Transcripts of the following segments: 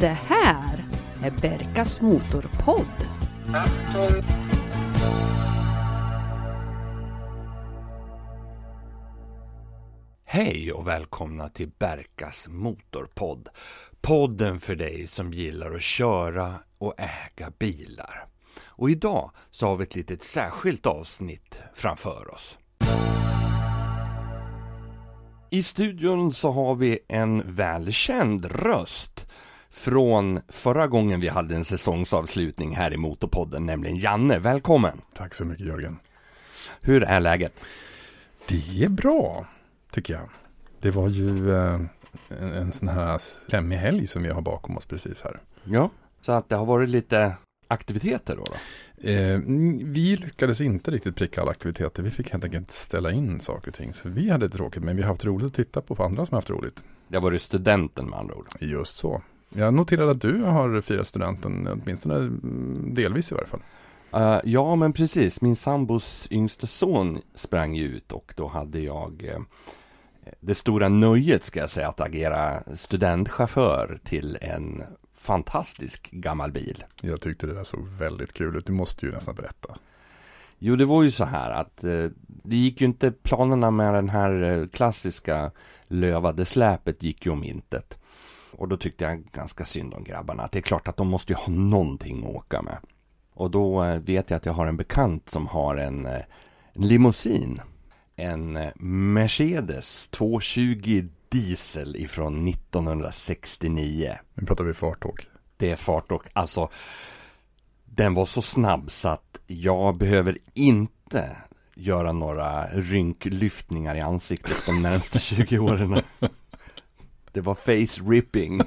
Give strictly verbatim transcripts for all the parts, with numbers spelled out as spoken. Det här är Berkas motorpodd. Hej och välkomna till Berkas motorpodd. Podden för dig som gillar att köra och äga bilar. Och idag så har vi ett litet särskilt avsnitt framför oss. I studion så har vi en välkänd röst från förra gången vi hade en säsongsavslutning här i Motorpodden, nämligen Janne. Välkommen! Tack så mycket, Jörgen. Hur är läget? Det är bra, tycker jag. Det var ju eh, en, en sån här femmig helg som vi har bakom oss precis här. Ja, så att det har varit lite aktiviteter då? då? Eh, vi lyckades inte riktigt pricka alla aktiviteter. Vi fick helt enkelt ställa in saker och ting. Så vi hade tråkigt, men vi har haft roligt att titta på för andra som har haft roligt. Det var ju studenten med andra ord. Just så. Jag noterade att du har firat studenten, åtminstone delvis i varje fall. Uh, ja, men precis. Min sambos yngste son sprang ut och då hade jag eh, det stora nöjet, ska jag säga, att agera studentchaufför till en fantastisk gammal bil. Jag tyckte det där såg väldigt kul ut. Du måste ju nästan berätta. Jo, det var ju så här att eh, det gick ju inte, planerna med den här eh, klassiska lövade släpet gick ju om intet. Och då tyckte jag ganska synd om grabbarna. Att det är klart att de måste ju ha någonting att åka med. Och då eh, vet jag att jag har en bekant som har en, eh, en limousin. En eh, Mercedes tvåhundratjugo diesel ifrån nittonhundrasextionio. Nu pratar vi fartåk. Det är fartåk. Alltså, den var så snabb så att jag behöver inte göra några rynklyftningar i ansiktet de närmaste tjugo åren. Det var face ripping.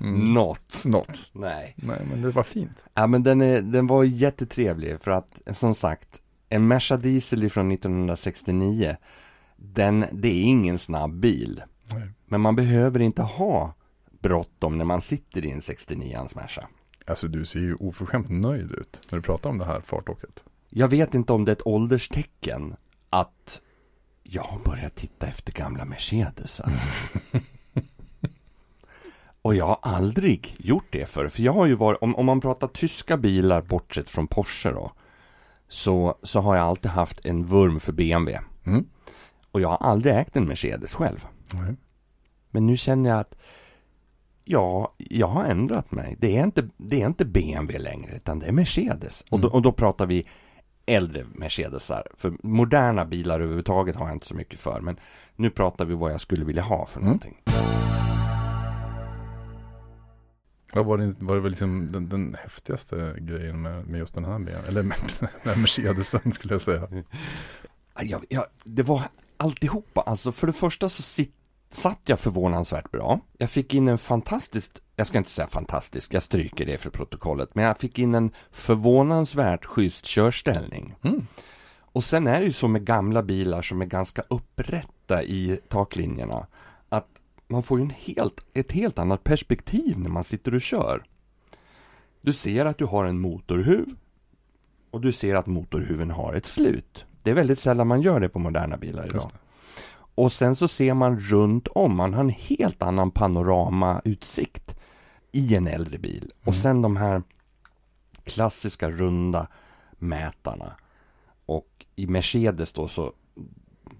Mm. Not. Not. Nej. Nej, men det var fint. Ja, men den, är, den var jättetrevlig för att, som sagt, en Merca diesel från nittonhundrasextionio, den, det är ingen snabb bil. Nej. Men man behöver inte ha bråttom när man sitter i en sextionio-ans Merca. Alltså, du ser ju oförskämt nöjd ut när du pratar om det här fartåket. Jag vet inte om det är ett ålderstecken att jag har börjat titta efter gamla Mercedesar. Och jag har aldrig gjort det för. För jag har ju varit, om, om man pratar tyska bilar bortsett från Porsche då, så, så har jag alltid haft en vurm för B M W. Mm. Och jag har aldrig ägt en Mercedes själv. Mm. Men nu känner jag att ja, jag har ändrat mig. Det är inte, det är inte B M W längre, utan det är Mercedes. Mm. Och, då, och då pratar vi äldre Mercedesar. För moderna bilar överhuvudtaget har jag inte så mycket för. Men nu pratar vi vad jag skulle vilja ha för mm. någonting. Vad var det, var det liksom den, den häftigaste grejen med, med just den här bilen? Eller med, med Mercedesen skulle jag säga. Ja, ja, det var alltihopa. Alltså, för det första så sitter satt jag förvånansvärt bra. Jag fick in en fantastiskt, jag ska inte säga fantastisk, jag stryker det för protokollet, men jag fick in en förvånansvärt schysst körställning. Mm. Och sen är det ju så med gamla bilar som är ganska upprätta i taklinjerna, att man får ju en helt, ett helt annat perspektiv när man sitter och kör. Du ser att du har en motorhuv och du ser att motorhuven har ett slut. Det är väldigt sällan man gör det på moderna bilar idag. Och sen så ser man runt om. Man har en helt annan panoramautsikt i en äldre bil. Mm. Och sen de här klassiska runda mätarna. Och i Mercedes då så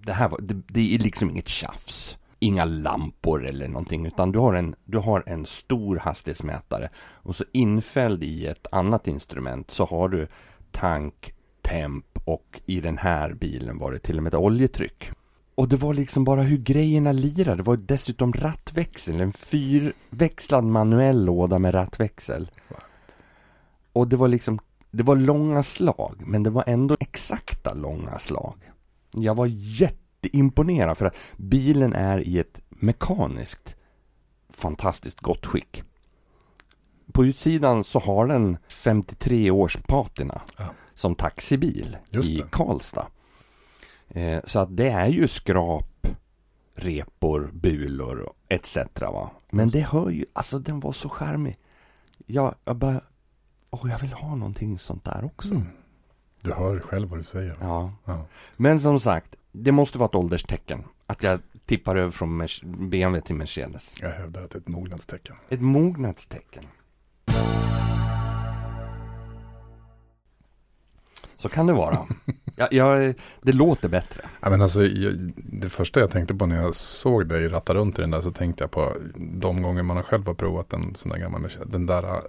det här var, det, det är liksom inget tjafs. Inga lampor eller någonting. Utan du har en, du har en stor hastighetsmätare. Och så infälld i ett annat instrument så har du tank, temp och i den här bilen var det till och med ett oljetryck. Och det var liksom bara hur grejerna lirade. Det var dessutom rattväxel. En fyrväxlad manuell låda med rattväxel. What? Och det var liksom, det var långa slag. Men det var ändå exakta långa slag. Jag var jätteimponerad för att bilen är i ett mekaniskt fantastiskt gott skick. På utsidan så har den femtiotre års patina ja. Som taxibil i Karlstad. Så att det är ju skrap, repor, bulor et cetera. Va? Men det hör ju, alltså den var så charmig. Jag, jag bara, åh oh, jag vill ha någonting sånt där också. Mm. Du hör själv vad du säger. Ja. Ja. Men som sagt, det måste vara ett ålderstecken. Att jag tippar över från B M W till Mercedes. Jag hävdar att det är ett mognadstecken. Ett mognadstecken. Så kan det vara. jag, jag, det låter bättre. Ja, men alltså, jag, det första jag tänkte på när jag såg dig ratta runt i den där, så tänkte jag på de gånger man själv har provat en sån där gammal, den där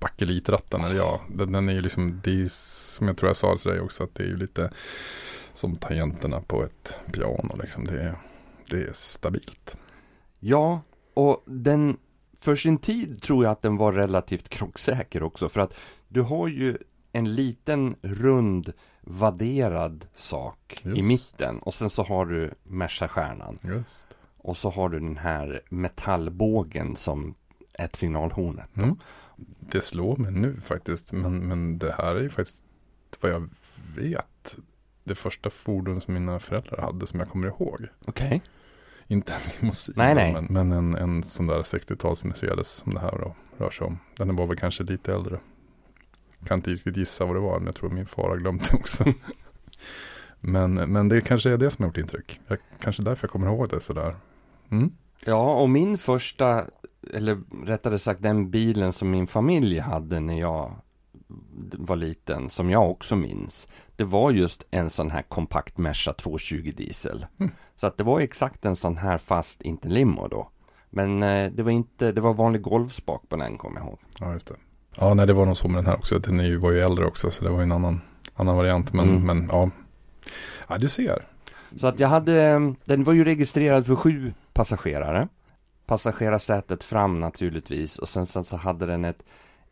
bakelitratten. Eller ja, den, den är ju liksom, det är, som jag tror jag sa till dig också, att det är ju lite som tangenterna på ett piano. Liksom. Det är, det är stabilt. Ja, och den, för sin tid tror jag att den var relativt krocksäker också. För att du har ju en liten rund vadderad sak Just. i mitten. Och sen så har du Merca-stjärnan. Just. Och så har du den här metallbågen som är ett signalhornet. Mm. Det slår mig nu faktiskt. Men, men det här är ju faktiskt vad jag vet. Det första fordon som mina föräldrar hade som jag kommer ihåg. Okej. Okay. Inte en limousin, nej, nej. Men, men en, en sån där sextio-tals Mercedes som det här då rör sig om. Den var väl kanske lite äldre. Kan inte riktigt gissa vad det var, men jag tror min far har glömt det också. men, men det kanske är det som har gjort intryck. Jag, kanske därför jag kommer ihåg det sådär. Mm? Ja, och min första, eller rättare sagt den bilen som min familj hade när jag var liten, som jag också minns, det var just en sån här kompakt Merca tvåhundratjugo diesel. Mm. Så att det var exakt en sån här, fast inte limo då. Men eh, det var inte, det var vanlig golvspak på den, kommer jag ihåg. Ja, just det. Ja, nej, det var nog så med den här också. Den är ju, var ju äldre också, så det var ju en annan, annan variant. Men, mm. men ja. ja, du ser. Så att jag hade, den var ju registrerad för sju passagerare. Passagerarsätet fram naturligtvis. Och sen, sen så hade den ett,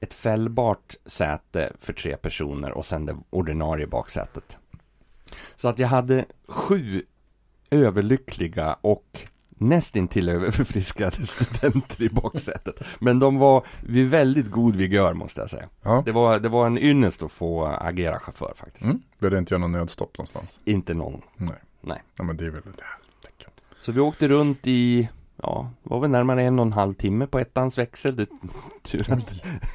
ett fällbart säte för tre personer. Och sen det ordinarie baksätet. Så att jag hade sju överlyckliga och nästintill överförfriskade studenter i baksätet. Men de var vid väldigt god vigör, måste jag säga. Ja. Det var, det var en ynnest att få agera chaufför faktiskt. Mm. Började inte göra någon nödstopp någonstans? Inte någon. Nej. Nej. Ja, men det är väl det här. Så vi åkte runt i, ja, var väl närmare en och en halv timme på ettans växel. Det tur att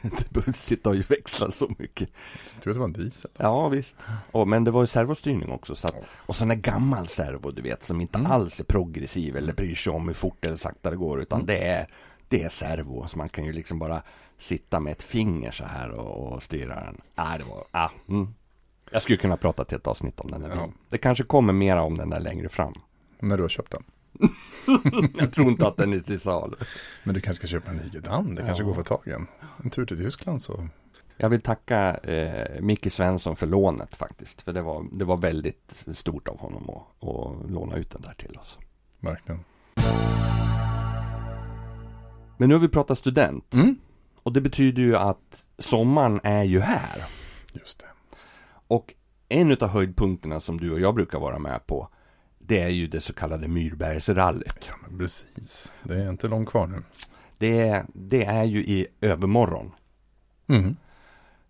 det behövde sitta och växla så mycket. Jag tror att det var en diesel. Ja, visst. Och, men det var ju servostyrning också. Så att, och sån där gammal servo, du vet, som inte mm. alls är progressiv eller bryr sig om hur fort eller sakta det går. Utan mm. det, är, det är servo. Så man kan ju liksom bara sitta med ett finger så här och, och styra den. Ah, det var, ah, mm. Jag skulle kunna prata till ett avsnitt om den där. Ja. Det kanske kommer mera om den där längre fram. När du har köpt den. Jag tror inte att den är till salu. Men du kanske ska köpa en Higedam. Det kanske ja. går för tagen. En tur till Tyskland så. Jag vill tacka eh, Micke Svensson för lånet faktiskt. För det var, det var väldigt stort av honom att, att låna ut den där till oss. Verkligen. Men nu har vi pratat student. Mm. Och det betyder ju att sommaren är ju här. Just det. Och en av höjdpunkterna som du och jag brukar vara med på, det är ju det så kallade Myrbergsrallyt. Ja, men precis. Det är inte långt kvar nu. Det, det är ju i övermorgon. Mm.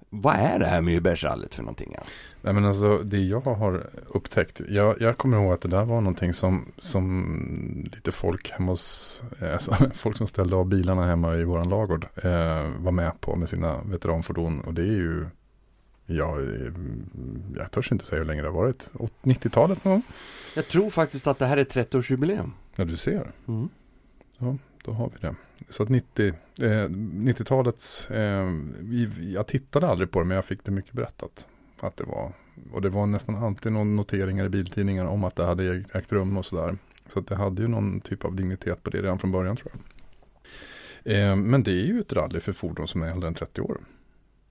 Vad är det här Myrbergsrallyt för någonting? Nej, men alltså, det jag har upptäckt, jag, jag kommer ihåg att det där var någonting som, som lite folk hemma hos, alltså, folk som ställde av bilarna hemma i våran lagård eh, var med på med sina veteranfordon. Och det är ju, ja, jag törs inte säga hur länge det har varit. nittiotalet någon. Jag tror faktiskt att det här är trettioårsjubileum. Ja, du ser. Mm. Ja, då har vi det. Så att nittio, eh, nittiotalets... Eh, jag tittade aldrig på det, men jag fick det mycket berättat. Att det var, och det var nästan alltid någon noteringar i biltidningarna om att det hade ägt rum och sådär. Så att det hade ju någon typ av dignitet på det redan från början, tror jag. Eh, men det är ju ett rally för fordon som är äldre än trettio år.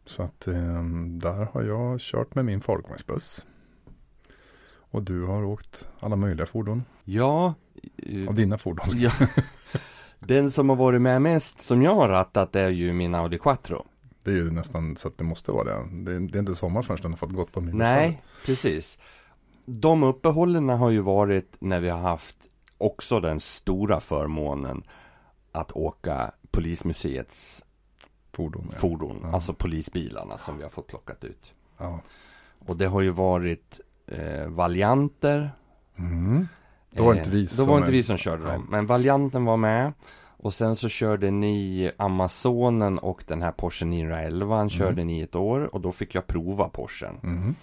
Så att eh, där har jag kört med min folkvagnsbuss. Och du har åkt alla möjliga fordon. Ja. Uh, Av dina fordon. Ja. Den som har varit med mest som jag har rattat är ju min Audi Quattro. Det är ju nästan så att det måste vara det. Det är, det är inte sommar förrän den har fått gått på min. Nej, fall. Precis. De uppehållerna har ju varit när vi har haft också den stora förmånen att åka Polismuseets fordon. Ja. fordon ja. Alltså polisbilarna som vi har fått plockat ut. Ja. Och det har ju varit Eh, Valianter. Mm. Då var inte vi, eh, som, då var inte vi som körde dem. Men Valianten var med. Och sen så körde ni Amazonen och den här Porsche nio elva. Mm. Körde ni ett år. Och då fick jag prova Porschen. Mm.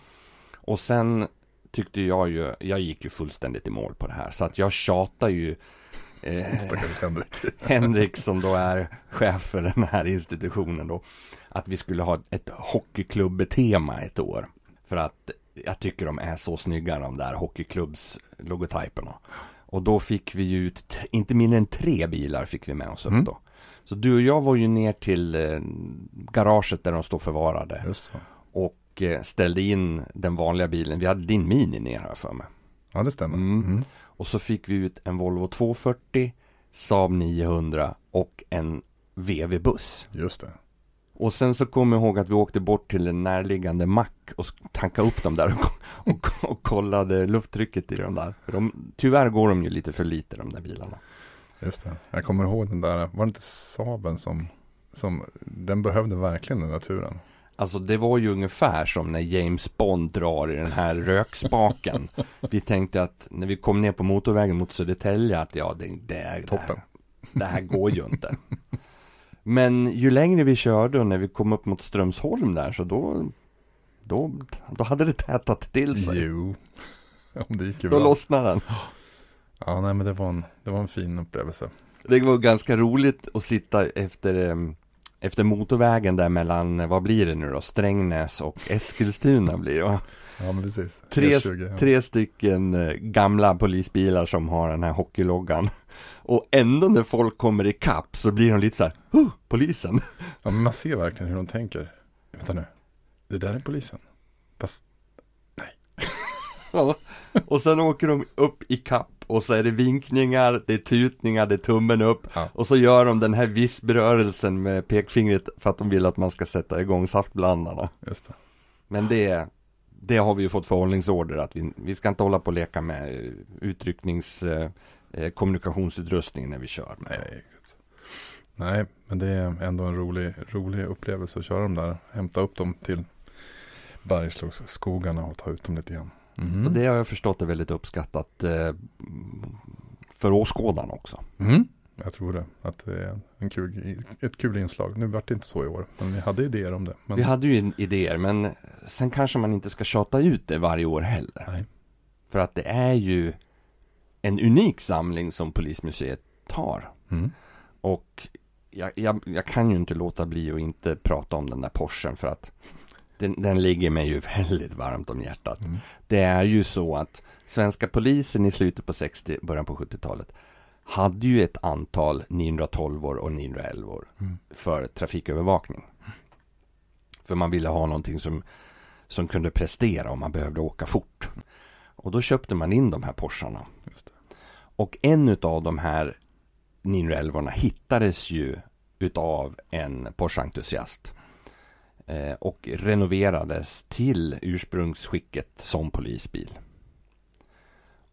Och sen tyckte jag ju, jag gick ju fullständigt i mål på det här. Så att jag tjatar ju eh, Henrik. Henrik som då är chef för den här institutionen då, att vi skulle ha ett hockeyklubb-tema ett år. För att jag tycker de är så snygga, de där hockeyklubbs-logotyperna. Och då fick vi ju ut, inte mindre än tre bilar fick vi med oss upp mm. då. Så du och jag var ju ner till eh, garaget där de står förvarade. Just så. Och eh, ställde in den vanliga bilen. Vi hade din Mini ner här för mig. Ja, det stämmer. Mm. Mm. Och så fick vi ut en Volvo tvåhundrafyrtio, Saab niohundra och en V V-buss. Just det. Och sen så kommer jag ihåg att vi åkte bort till en närliggande mack och tankade upp dem där och, och, och kollade lufttrycket i dem där. För de, tyvärr går de ju lite för lite, de där bilarna. Just det. Jag kommer ihåg den där, var det inte Saaben som, som den behövde verkligen i naturen? Alltså det var ju ungefär som när James Bond drar i den här rökspaken. Vi tänkte att när vi kom ner på motorvägen mot Södertälje att ja, det, det, är, det, här, det här går ju inte. Men ju längre vi körde och när vi kom upp mot Strömsholm där så då, då, då hade det tätat till sig. Jo, om det gick ju bra. Då lossnade den. Ja, nej men det var en, det var en fin upplevelse. Det var ganska roligt att sitta efter, efter motorvägen där mellan, vad blir det nu då? Strängnäs och Eskilstuna blir det. Ja, men precis. Tre, E tjugo, ja. tre stycken gamla polisbilar som har den här hockeyloggan. Och ändå när folk kommer i kapp så blir de lite så här, oh, polisen. Ja, men man ser verkligen hur de tänker. Vänta nu, det där är polisen. Fast, nej. Ja, och sen åker de upp i kapp. Och så är det vinkningar, det är tutningar, det är tummen upp. Ja. Och så gör de den här vispberörelsen med pekfingret för att de vill att man ska sätta igång saftblandarna. Just det. Men det, det har vi ju fått förhållningsorder att vi, vi ska inte hålla på och leka med utrycknings, eh, kommunikationsutrustning när vi kör. Nej, Nej, men det är ändå en rolig, rolig upplevelse att köra dem där. Hämta upp dem till Bergslagsskogarna och ta ut dem lite grann. Mm. Och det har jag förstått är väldigt uppskattat eh, för åskådarna också. Mm. Jag tror det, att det är en kul, ett kul inslag. Nu var det inte så i år, men vi hade idéer om det. Men... Vi hade ju idéer, men sen kanske man inte ska tjata ut det varje år heller. Nej. För att det är ju en unik samling som Polismuseet tar. Mm. Och jag, jag, jag kan ju inte låta bli att inte prata om den där Porschen för att Den, den ligger mig ju väldigt varmt om hjärtat. Mm. Det är ju så att svenska polisen i slutet på sextio, början på sjuttiotalet hade ju ett antal niohundratolvor och niohundraelvor mm. för trafikövervakning. Mm. För man ville ha någonting som, som kunde prestera om man behövde åka fort. Och då köpte man in de här Porscharna. Just det. Och en av de här niohundraelvorna hittades ju utav en Porsche-entusiast. Och renoverades till ursprungsskicket som polisbil.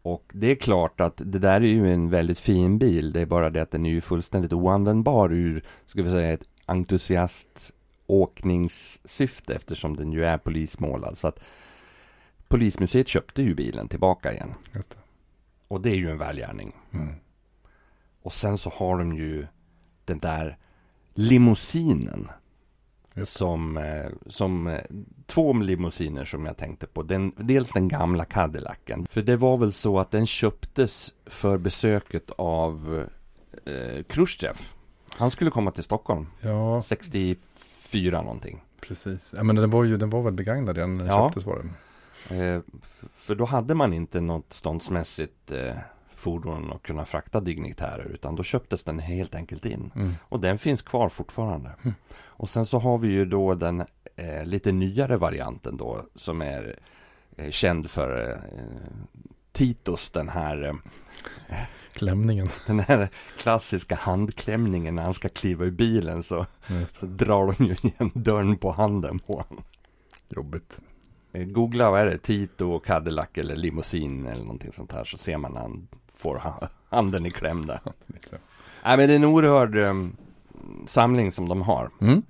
Och det är klart att det där är ju en väldigt fin bil. Det är bara det att den är ju fullständigt oanvändbar ur, ska vi säga, ett entusiaståkningssyfte. Eftersom den ju är polismålad. Så att Polismuseet köpte ju bilen tillbaka igen. Just det. Och det är ju en välgärning. Mm. Och sen så har de ju den där limousinen. Som, som två limousiner som jag tänkte på. Den, dels den gamla Cadillacen. För det var väl så att den köptes för besöket av eh, Chrusjtjov. Han skulle komma till Stockholm. Ja. sextiofyra någonting. Precis. Ja, men den var ju den var väl begagnad redan när den ja. köptes var den. Eh, för då hade man inte något ståndsmässigt... Eh, fordon och kunna frakta dignitärer, utan då köptes den helt enkelt in. Mm. Och den finns kvar fortfarande. Mm. Och sen så har vi ju då den eh, lite nyare varianten då som är eh, känd för eh, Titus, den här eh, klämningen. Den här klassiska handklämningen när han ska kliva ur bilen så, så drar de ju igen dörren på handen på honom. Jobbigt. Googla, vad är det? Tito, Cadillac eller limousin eller någonting sånt här så ser man när han får handen i kläm där. Nej, men det är en oerhörd um, samling som de har. Mm.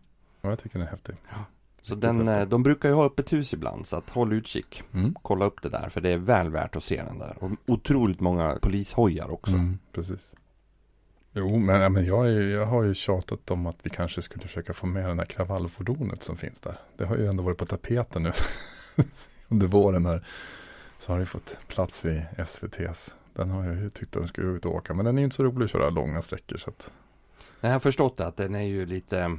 Ja, jag tycker den är häftig. Ja. Så den, häftig. De brukar ju ha öppet hus ibland så att håll utkik. Mm. Kolla upp det där för det är väl värt att se den där. Och otroligt många polishojar också. Mm, precis. Jo, men, men jag, är, jag har ju tjatat om att vi kanske skulle försöka få med den här kravallfordonet som finns där. Det har ju ändå varit på tapeten nu. Under våren här. Så har det fått plats i S V T's. Den har jag ju tyckt att den skulle ut och åka. Men den är ju inte så rolig att köra långa sträckor. Så att... Jag har förstått att den är ju lite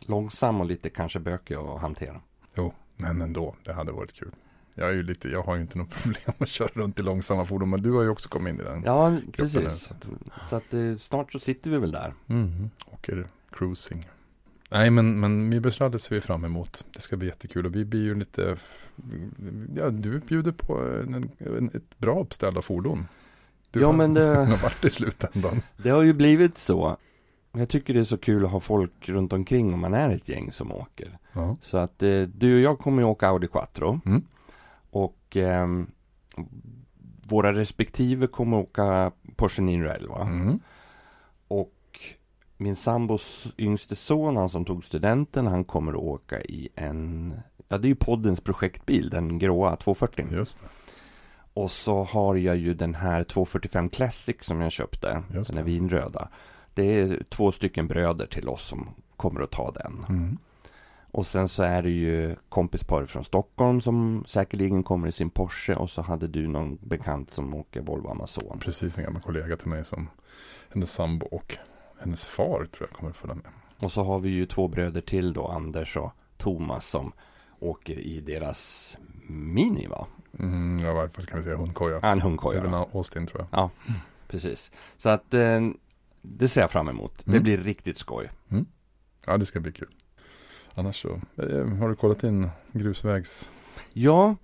långsam och lite kanske bökig att hantera. Jo, men ändå. Det hade varit kul. Jag, är ju lite, jag har ju inte något problem att köra runt i långsamma fordon. Men du har ju också kommit in i den. Ja, precis. Här, så att... så att, snart så sitter vi väl där. Mm, åker cruising. Nej, men, men Myrbergsrallyt ser vi fram emot. Det ska bli jättekul. Och vi blir ju lite... Ja, du bjuder på en, en, ett bra uppställ av fordon. Du ja, har, men det... har varit i slutändan. Det har ju blivit så. Jag tycker det är så kul att ha folk runt omkring om man är ett gäng som åker. Ja. Så att eh, du och jag kommer ju åka Audi Quattro. Mm. Och eh, våra respektive kommer åka Porsche nio elva. Mm. Och min sambos yngste son, han som tog studenten, han kommer att åka i en... Ja, det är ju poddens projektbil, den gråa tvåhundrafyrtio. Just det. Och så har jag ju den här tvåhundrafyrtiofem Classic som jag köpte. Just den är vinröda. Det är två stycken bröder till oss som kommer att ta den. Mm. Och sen så är det ju kompispar från Stockholm som säkerligen kommer i sin Porsche. Och så hade du någon bekant som åker Volvo Amazon. Precis, en gammal kollega till mig som hennes sambo och hennes far tror jag kommer att följa med. Och så har vi ju två bröder till då, Anders och Thomas, som åker i deras Mini, va? Mm, ja, i alla fall kan vi säga hundkoja. Ja, en hundkoja. Även Austin, tror jag. Ja, mm. Precis. Så att eh, det ser jag fram emot. Mm. Det blir riktigt skoj. Mm. Ja, det ska bli kul. Annars så, eh, har du kollat in grusvägs? Ja,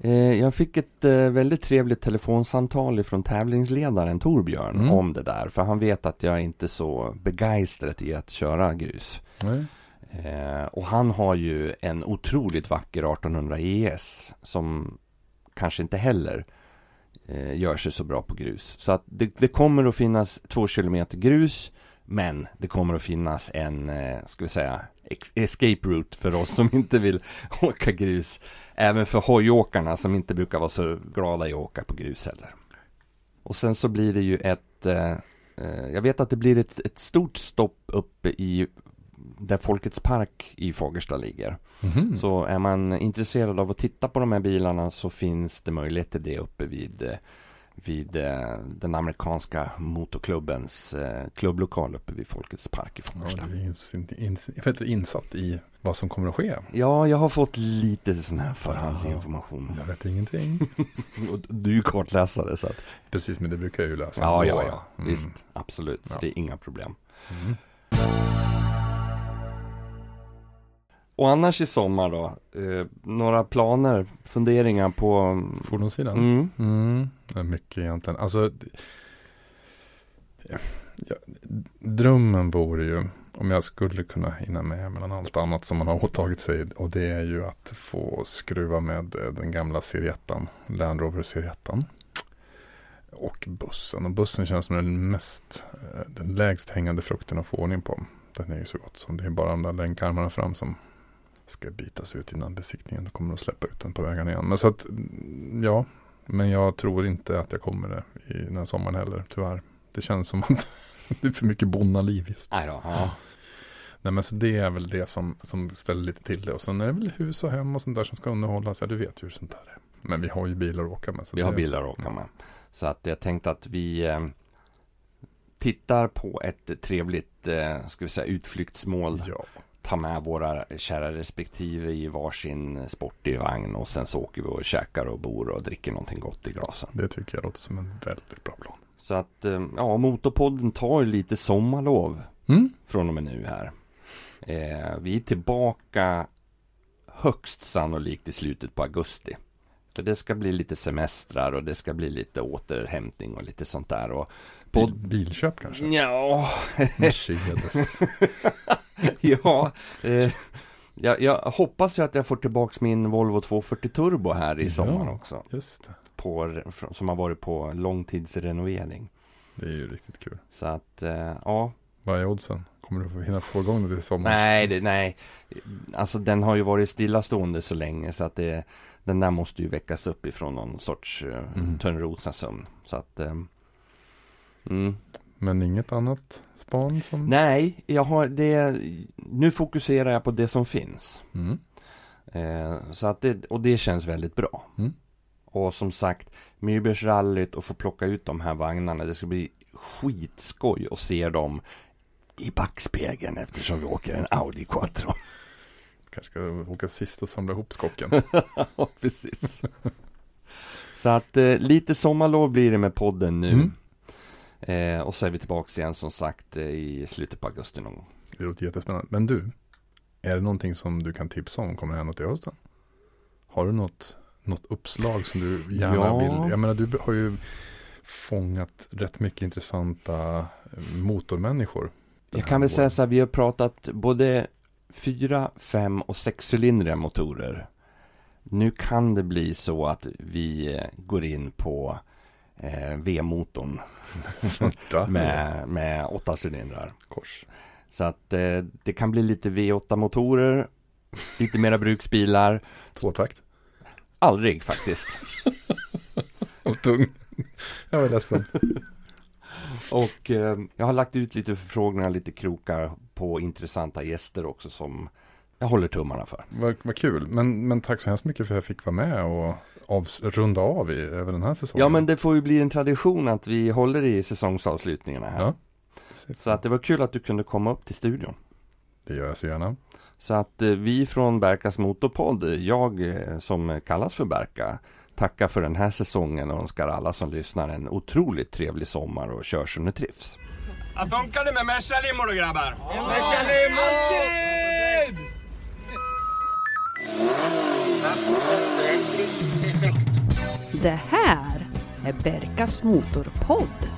eh, jag fick ett eh, väldigt trevligt telefonsamtal ifrån tävlingsledaren Torbjörn mm. om det där. För han vet att jag är inte så begeistrad i att köra grus. Nej. Eh, och han har ju en otroligt vacker arton hundra E S som kanske inte heller eh, gör sig så bra på grus. Så att det, det kommer att finnas två kilometer grus, men det kommer att finnas en eh, ska vi säga ex- escape route för oss som inte vill åka grus. Även för hojåkarna som inte brukar vara så glada i att åka på grus heller. Och sen så blir det ju ett eh, eh, jag vet att det blir ett, ett stort stopp uppe i där Folkets Park i Fagersta ligger. Mm-hmm. Så är man intresserad av att titta på de här bilarna så finns det möjlighet till det uppe vid, vid den amerikanska motorklubbens klubblokal uppe vid Folkets Park i Fagersta. Ja, det är ins- ins- ins- insatt i vad som kommer att ske. Ja, jag har fått lite sån här förhandsinformation. Jag vet ingenting. Och du är kortläsare så att... Precis, men det brukar jag ju läsa. Ja, ja, ja. Mm. Visst, absolut. Ja. Så det är inga problem. Mm. Och annars i sommar då, eh, några planer, funderingar på... Fordonssidan? Mm. Mm. Det är mycket egentligen. Alltså, ja, ja, drömmen vore ju, om jag skulle kunna hinna med mellan allt annat som man har åtagit sig, och det är ju att få skruva med den gamla Seriettan, Land Rover Seriettan. Och bussen. Och bussen känns som den mest, den lägst hängande frukten att få ordning på. Den är ju så gott som, det är bara de där länkarmarna fram som ska bytas ut innan besiktningen. Då kommer de att släppa ut den på vägen igen. Men så att, ja. Men jag tror inte att jag kommer det i den här sommaren heller, tyvärr. Det känns som att det är för mycket bonnaliv just. Nej då. Ja. Nej, men så det är väl det som, som ställer lite till det. Och sen är det väl hus och hem och sånt där som ska underhållas. Ja, du vet ju hur sånt där är. Men vi har ju bilar att åka med. Så vi det... har bilar att åka med. Så att jag tänkte att vi... Eh... tittar på ett trevligt eh, ska vi säga, utflyktsmål. Ja. Ta med våra kära respektive i varsin sportig vagn och sen så åker vi och käkar och bor och dricker någonting gott i glasen. Det tycker jag låter som en väldigt bra plan. Så att, eh, ja, Motorpodden tar lite sommarlov mm. från och med nu här. Eh, vi är tillbaka högst sannolikt i slutet på augusti. Så det ska bli lite semestrar och det ska bli lite återhämtning och lite sånt där. Och pod- Bil, bilköp kanske? Ja. Mercedes. ja, eh, jag, jag hoppas ju att jag får tillbaka min Volvo tvåhundrafyrtio Turbo här i sommar ja, också. Just det. På, som har varit på långtidsrenovering. Det är ju riktigt kul. Så att, eh, ja. Vad är oddsen? Kommer du hinna få igång det i sommar? Nej, det, nej. Alltså den har ju varit stillastående så länge så att det... Den där måste ju väckas upp ifrån någon sorts uh, mm. törnrosasömn. Så att... Um, mm. Men inget annat span som... Nej, jag har det... Nu fokuserar jag på det som finns. Mm. Uh, så att det, och det känns väldigt bra. Mm. Och som sagt, Myrbergsrallyt och få plocka ut de här vagnarna. Det ska bli skitskoj att se dem i backspegeln eftersom vi åker en Audi Quattro. Kanske ska åka sist och samla ihop skocken. Ja, precis. Så att eh, lite sommarlov blir det med podden nu. Mm. Eh, och så är vi tillbaka igen som sagt i slutet på augusti någon gång. Det låter jättespännande. Men du, är det någonting som du kan tipsa om kommer hända till hösten? Har du något, något uppslag som du gärna ja. vill? Jag menar, du har ju fångat rätt mycket intressanta motormänniskor. Jag kan väl säga så här, vi har pratat både fyra, fem och sexcylindriga motorer. Nu kan det bli så att vi går in på eh, V-motorn med, med åtta cylindrar. Kors. Så att eh, det kan bli lite V åtta-motorer, lite mera bruksbilar. Tvåtakt? Aldrig faktiskt. Och tung. Jag var ledsen. Och eh, jag har lagt ut lite förfrågningar, lite krokar på intressanta gäster också som jag håller tummarna för. Vad, vad kul, men, men tack så hemskt mycket för att jag fick vara med och av, runda av i över den här säsongen. Ja, men det får ju bli en tradition att vi håller i säsongsavslutningarna här. Ja, så att det var kul att du kunde komma upp till studion. Det gör jag så gärna. Så att eh, vi från Berkas motorpodd, jag eh, som kallas för Berka, tackar för den här säsongen och önskar alla som lyssnar en otroligt trevlig sommar och kör som ni trivs. Att funkar det med Merca limmor och grabbar? Ja, Merca limmor! Det här är Berkas motorpodd.